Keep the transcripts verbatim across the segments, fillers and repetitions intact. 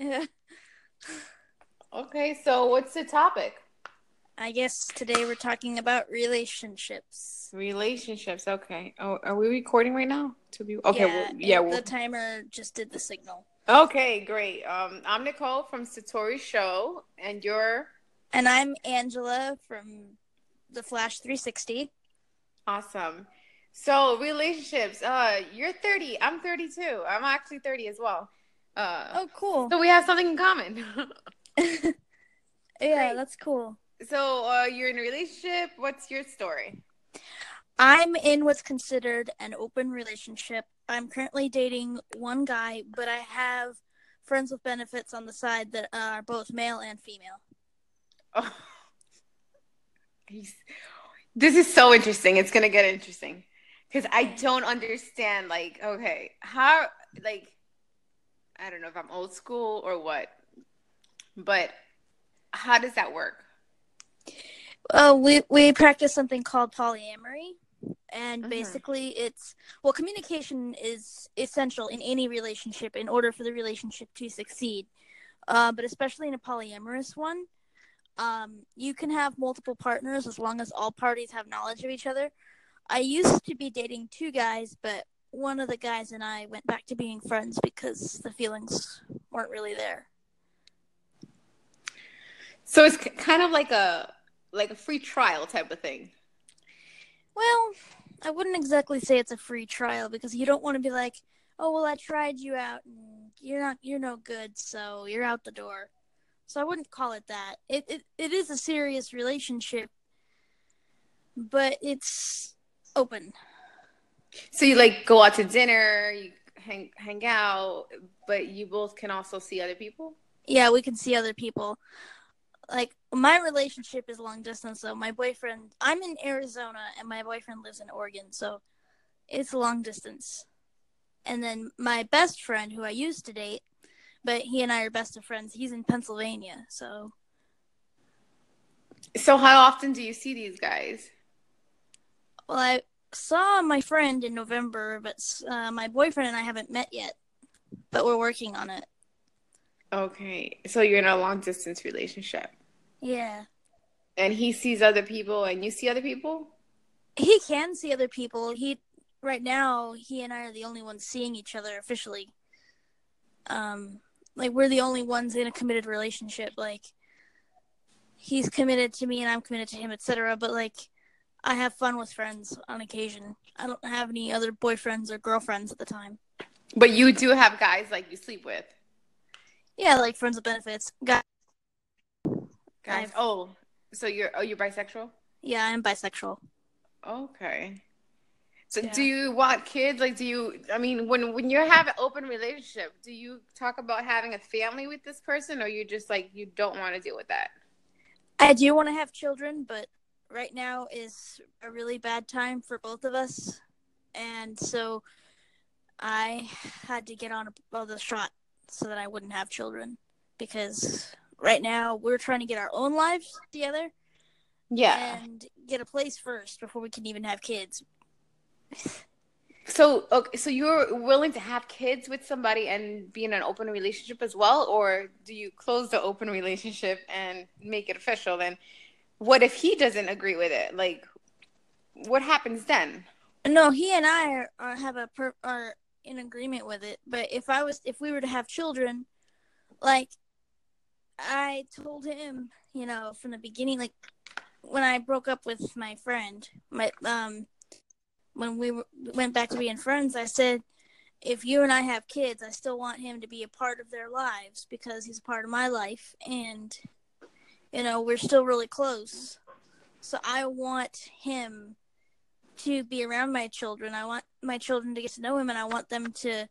Yeah. Okay, so what's the topic? I guess today we're talking about relationships. Relationships, okay. Oh, are we recording right now? To be okay. Yeah, well, yeah we'll... the timer just did the signal. Okay, great. Um, I'm Nicole from Satori Show, and you're... And I'm Angela from the Flash three sixty. Awesome. So, relationships. Uh, you're thirty. I'm thirty-two. I'm actually thirty as well. Uh, oh, cool. So, we have something in common. Yeah, great. That's cool. So, uh, you're in a relationship. What's your story? I'm in what's considered an open relationship. I'm currently dating one guy, but I have friends with benefits on the side that are both male and female. Oh. He's... This is so interesting. It's going to get interesting. Because I don't understand, like, okay, how, like, I don't know if I'm old school or what, but how does that work? Uh, we we practice something called polyamory, and mm-hmm. basically it's, well, communication is essential in any relationship in order for the relationship to succeed, uh, but especially in a polyamorous one. Um, you can have multiple partners as long as all parties have knowledge of each other. I used to be dating two guys, but one of the guys and I went back to being friends because the feelings weren't really there. So it's c- kind of like a like a free trial type of thing. Well, I wouldn't exactly say it's a free trial because you don't want to be like, oh, well, I tried you out and you're not you're no good, so you're out the door. So I wouldn't call it that. It it, it is a serious relationship, but it's open. So you like go out to dinner, you hang hang out, but you both can also see other people? Yeah, we can see other people. Like my relationship is long distance, so my boyfriend, I'm in Arizona and my boyfriend lives in Oregon, so it's long distance. And then my best friend who I used to date, but he and I are best of friends. He's in Pennsylvania, so. So how often do you see these guys? Well, I saw my friend in November, but uh, my boyfriend and I haven't met yet. But we're working on it. Okay, so you're in a long-distance relationship. Yeah. And he sees other people, and you see other people? He can see other people. He right now, he and I are the only ones seeing each other officially. Um, like, we're the only ones in a committed relationship. Like, he's committed to me and I'm committed to him, et cetera. But, like, I have fun with friends on occasion. I don't have any other boyfriends or girlfriends at the time. But you do have guys, like, you sleep with? Yeah, like, friends with benefits. Guys. Guys? I've... Oh, so you're, oh, you're bisexual? Yeah, I'm bisexual. Okay. So yeah. Do you want kids? Like, do you, I mean, when, when you have an open relationship, do you talk about having a family with this person or you just like, you don't want to deal with that? I do want to have children, but right now is a really bad time for both of us. And so I had to get on the shot so that I wouldn't have children because right now we're trying to get our own lives together. Yeah. And get a place first before we can even have kids. So, okay, so you're willing to have kids with somebody and be in an open relationship as well, or do you close the open relationship and make it official? And what if he doesn't agree with it? Like, what happens then? No, he and I are, are have a per, are in agreement with it. But if I was, if we were to have children, like I told him, you know, from the beginning, like when I broke up with my friend, my um. When we went back to being friends, I said, if you and I have kids, I still want him to be a part of their lives because he's a part of my life. And, you know, we're still really close. So I want him to be around my children. I want my children to get to know him, and I want them to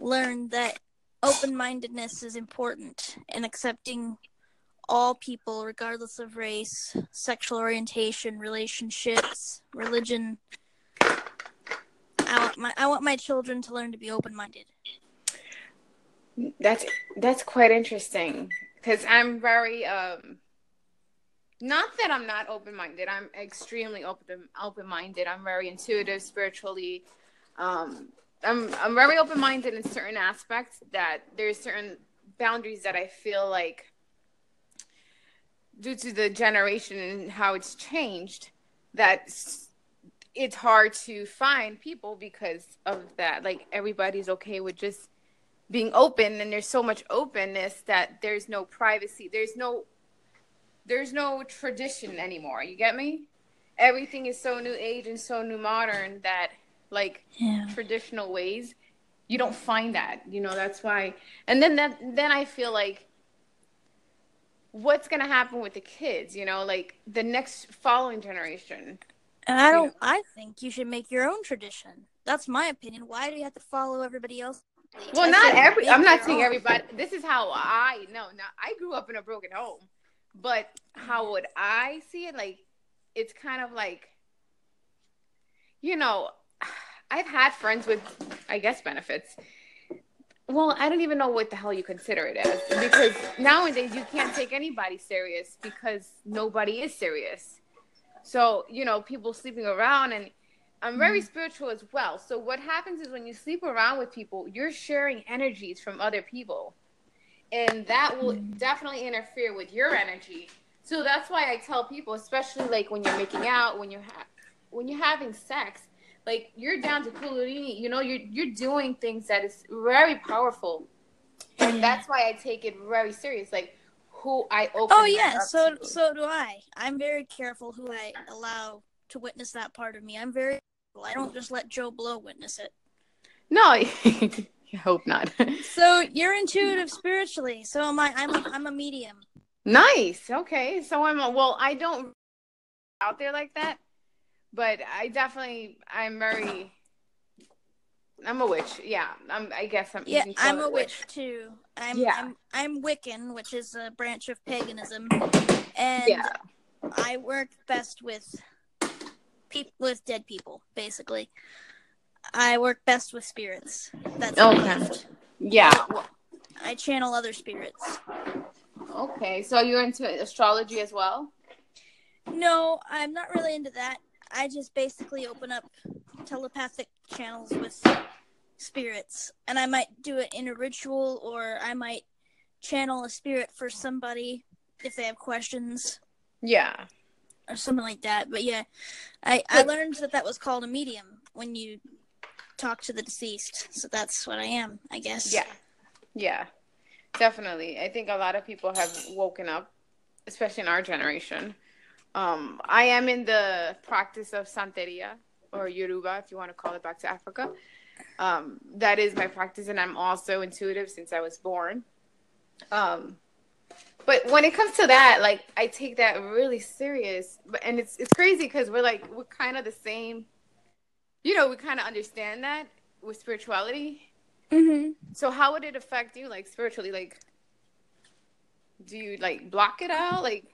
learn that open-mindedness is important and accepting all people, regardless of race, sexual orientation, relationships, religion. I want my I want my children to learn to be open-minded. That's that's quite interesting because I'm very um, not that I'm not open-minded. I'm extremely open open-minded. I'm very intuitive spiritually. Um, I'm I'm very open-minded in certain aspects that there's certain boundaries that I feel like, due to the generation and how it's changed, that it's hard to find people because of that. Like, everybody's okay with just being open, and there's so much openness that there's no privacy. There's no, there's no tradition anymore. You get me? Everything is so new age and so new modern that, like, yeah. traditional ways, you don't find that. You know, that's why. And then that, then I feel like, what's going to happen with the kids, you know, like the next following generation? And I don't, you know? I think you should make your own tradition. That's my opinion. Why do you have to follow everybody else? Well, I not every, I'm not saying own. everybody. This is how I know. Now, I grew up in a broken home, but how would I see it? Like, it's kind of like, you know, I've had friends with, I guess, benefits. Well, I don't even know what the hell you consider it as, because nowadays you can't take anybody serious because nobody is serious. So, you know, people sleeping around, and I'm very mm-hmm. spiritual as well. So what happens is when you sleep around with people, you're sharing energies from other people, and that will mm-hmm. definitely interfere with your energy. So that's why I tell people, especially like when you're making out, when you're, ha- when you're having sex, like, you're down to Kundalini, you know, you're, you're doing things that is very powerful. And that's why I take it very serious, like, who I open Oh, yeah, up so to. so do I. I'm very careful who I allow to witness that part of me. I'm very careful. I don't just let Joe Blow witness it. No, I hope not. So you're intuitive spiritually. So am I. I'm a, I'm a medium. Nice. Okay. So I'm a, well, I don't out there like that. But I definitely, I'm very, I'm a witch. Yeah, I'm, I guess I'm. Yeah, I'm a witch, witch too. I'm, yeah. I'm, I'm Wiccan, which is a branch of paganism, and yeah. I work best with people, with dead people, basically. I work best with spirits. That's okay. My gift. Yeah. Well, I channel other spirits. Okay, so you're into astrology as well? No, I'm not really into that. I just basically open up telepathic channels with spirits, and I might do it in a ritual, or I might channel a spirit for somebody if they have questions. Yeah. Or something like that. But yeah, I, I learned that that was called a medium when you talk to the deceased. So that's what I am, I guess. Yeah. Yeah, definitely. I think a lot of people have woken up, especially in our generation. Um, I am in the practice of Santeria, or Yoruba, if you want to call it back to Africa. Um, that is my practice, and I'm also intuitive since I was born. Um, but when it comes to that, like, I take that really serious, but, and it's it's crazy because we're like, we're kind of the same, you know, we kind of understand that with spirituality. Mm-hmm. So how would it affect you, like, spiritually? Like, do you, like, block it out? Like,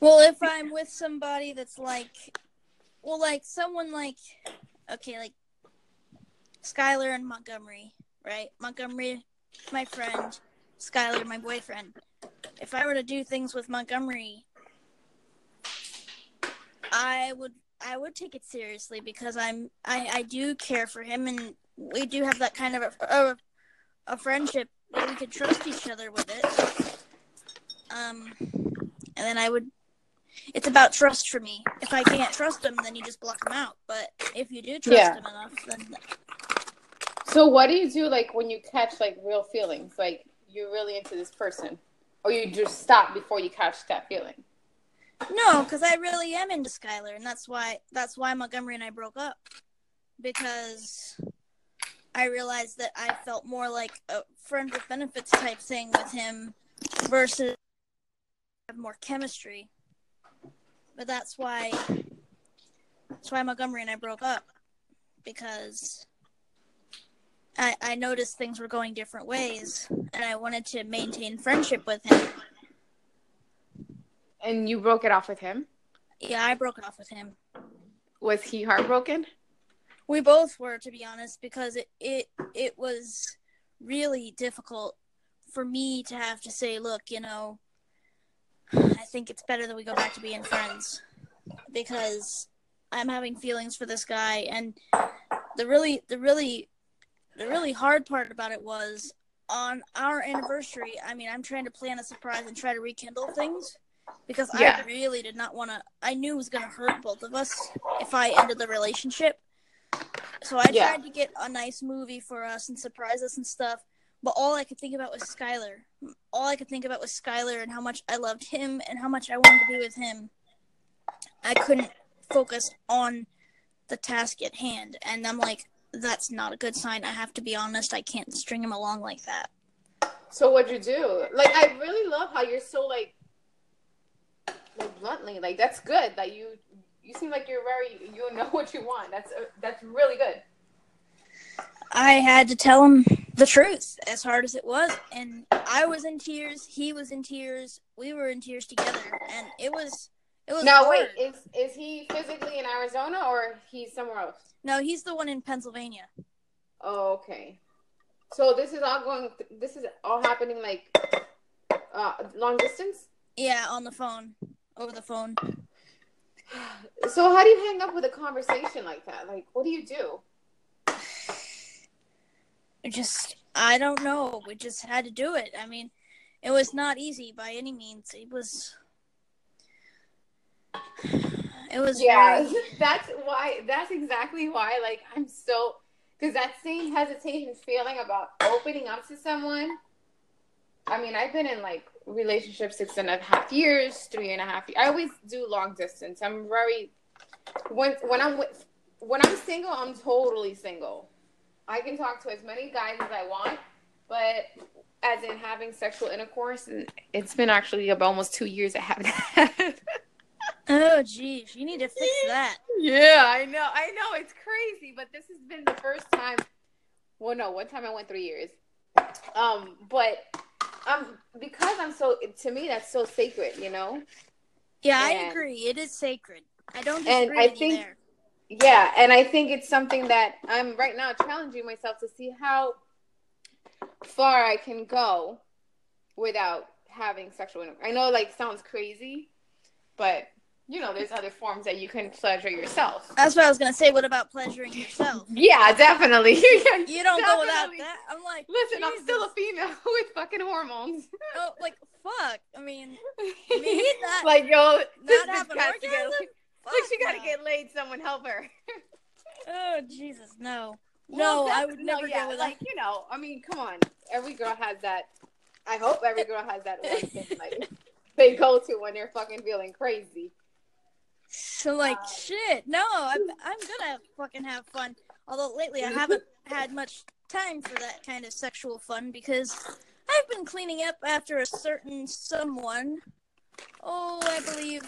well, if I'm with somebody that's like, well, like someone like, okay, like Skylar and Montgomery, right? Montgomery, my friend, Skylar, my boyfriend. If I were to do things with Montgomery, I would, I would take it seriously because I'm, I, I do care for him, and we do have that kind of a, a, a friendship where we can trust each other with it. Um, and then I would. It's about trust for me. If I can't trust them, then you just block them out. But if you do trust yeah. them enough, then... So what do you do, like, when you catch, like, real feelings? Like, you're really into this person? Or you just stop before you catch that feeling? No, because I really am into Skylar. And that's why that's why Montgomery and I broke up. Because I realized that I felt more like a friend with benefits type thing with him versus have more chemistry. But that's why that's why Montgomery and I broke up, because I I noticed things were going different ways, and I wanted to maintain friendship with him. And you broke it off with him? Yeah, I broke it off with him. Was he heartbroken? We both were, to be honest, because it it, it was really difficult for me to have to say, look, you know, I think it's better that we go back to being friends, because I'm having feelings for this guy. And the really, the really, the really hard part about it was on our anniversary, I mean, I'm trying to plan a surprise and try to rekindle things. Because yeah. I really did not want to. I knew it was going to hurt both of us if I ended the relationship. So I yeah. tried to get a nice movie for us and surprise us and stuff. But all I could think about was Skylar. All I could think about was Skylar and how much I loved him and how much I wanted to be with him. I couldn't focus on the task at hand. And I'm like, that's not a good sign. I have to be honest. I can't string him along like that. So what'd you do? Like, I really love how you're so, like, Like bluntly, like that's good. Like you, you seem like you're very, you know what you want. That's uh, that's really good. I had to tell him the truth, as hard as it was, and I was in tears. He was in tears. We were in tears together, and it was it was. Now hard. Wait, is is he physically in Arizona or he's somewhere else? No, he's the one in Pennsylvania. Oh, okay. So this is all going. This is all happening like uh, long distance. Yeah, on the phone. Over the phone. So how do you hang up with a conversation like that? Like, what do you do? Just, I don't know. We just had to do it. I mean, it was not easy by any means. It was... It was... Yeah, very... that's why, that's exactly why, like, I'm so... Because that same hesitation feeling about opening up to someone... I mean, I've been in, like, relationships six and a half years, three and a half years. I always do long distance. I'm very, when when I'm with, when I'm single, I'm totally single. I can talk to as many guys as I want, but as in having sexual intercourse, and it's been actually about almost two years I haven't had. Oh, geez. You need to fix that. Yeah, I know. I know. It's crazy, but this has been the first time. Well, no, one time I went three years. Um, but... Um, because I'm so, to me, that's so sacred, you know? Yeah, and, I agree. It is sacred. I don't disagree and I with think, you there. Yeah, and I think it's something that I'm right now challenging myself to see how far I can go without having sexual intercourse. I know, like, sounds crazy, but, you know, there's other forms that you can pleasure yourself. That's what I was going to say. What about pleasuring yourself? Yeah, definitely. You don't go without that. I'm like, listen, Jesus. I'm still a female with fucking hormones. Oh, like, fuck. I mean, me not, like, yo, this bitch got to get, like, she got to get laid. Someone help her. Oh, Jesus, no. Well, no, I would never no, yeah, go with like, that. You know, I mean, come on. Every girl has that. I hope every girl has that one thing, like, they go to when they're fucking feeling crazy. So, like, uh, shit, no, I'm I'm gonna fucking have fun. Although, lately, I haven't had much time for that kind of sexual fun because I've been cleaning up after a certain someone. Oh, I believe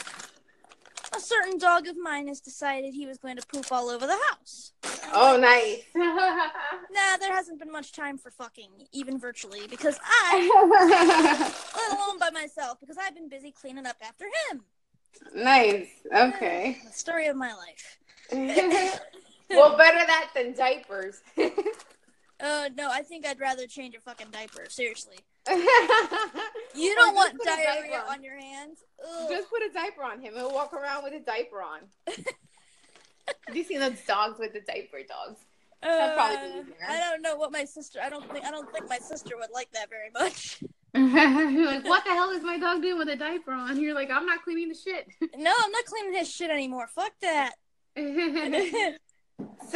a certain dog of mine has decided he was going to poop all over the house. Oh, nice. Nah, there hasn't been much time for fucking, even virtually, because I, let alone by myself, because I've been busy cleaning up after him. Nice. Okay. The story of my life. Well, better that than diapers. Oh, uh, no, I think I'd rather change a fucking diaper. Seriously. You don't want diarrhea on. on your hands. Ugh. Just put a diaper on him. He'll walk around with a diaper on. Have you seen those dogs with the diaper dogs? Uh, That'd probably be easier. I don't know what my sister. I don't think. I don't think my sister would like that very much. You're like, what the hell is my dog doing with a diaper on? You're like, I'm not cleaning the shit. No, I'm not cleaning his shit anymore. Fuck that. So,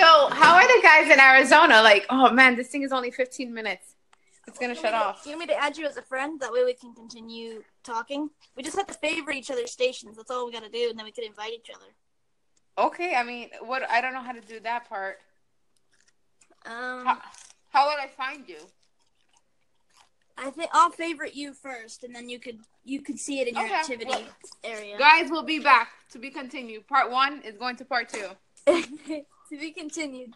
how are the guys in Arizona? Like, oh man, this thing is only fifteen minutes. It's gonna shut off. Do you want me to add you as a friend? That way we can continue talking. We just have to favor each other's stations. That's all we gotta do, and then we can invite each other. Okay, I mean, what? I don't know how to do that part. Um, how, how would I find you? I think I'll favorite you first, and then you could you could see it in your okay. activity well, area. Guys, we'll be back to be continued. Part one is going to part two. To be continued.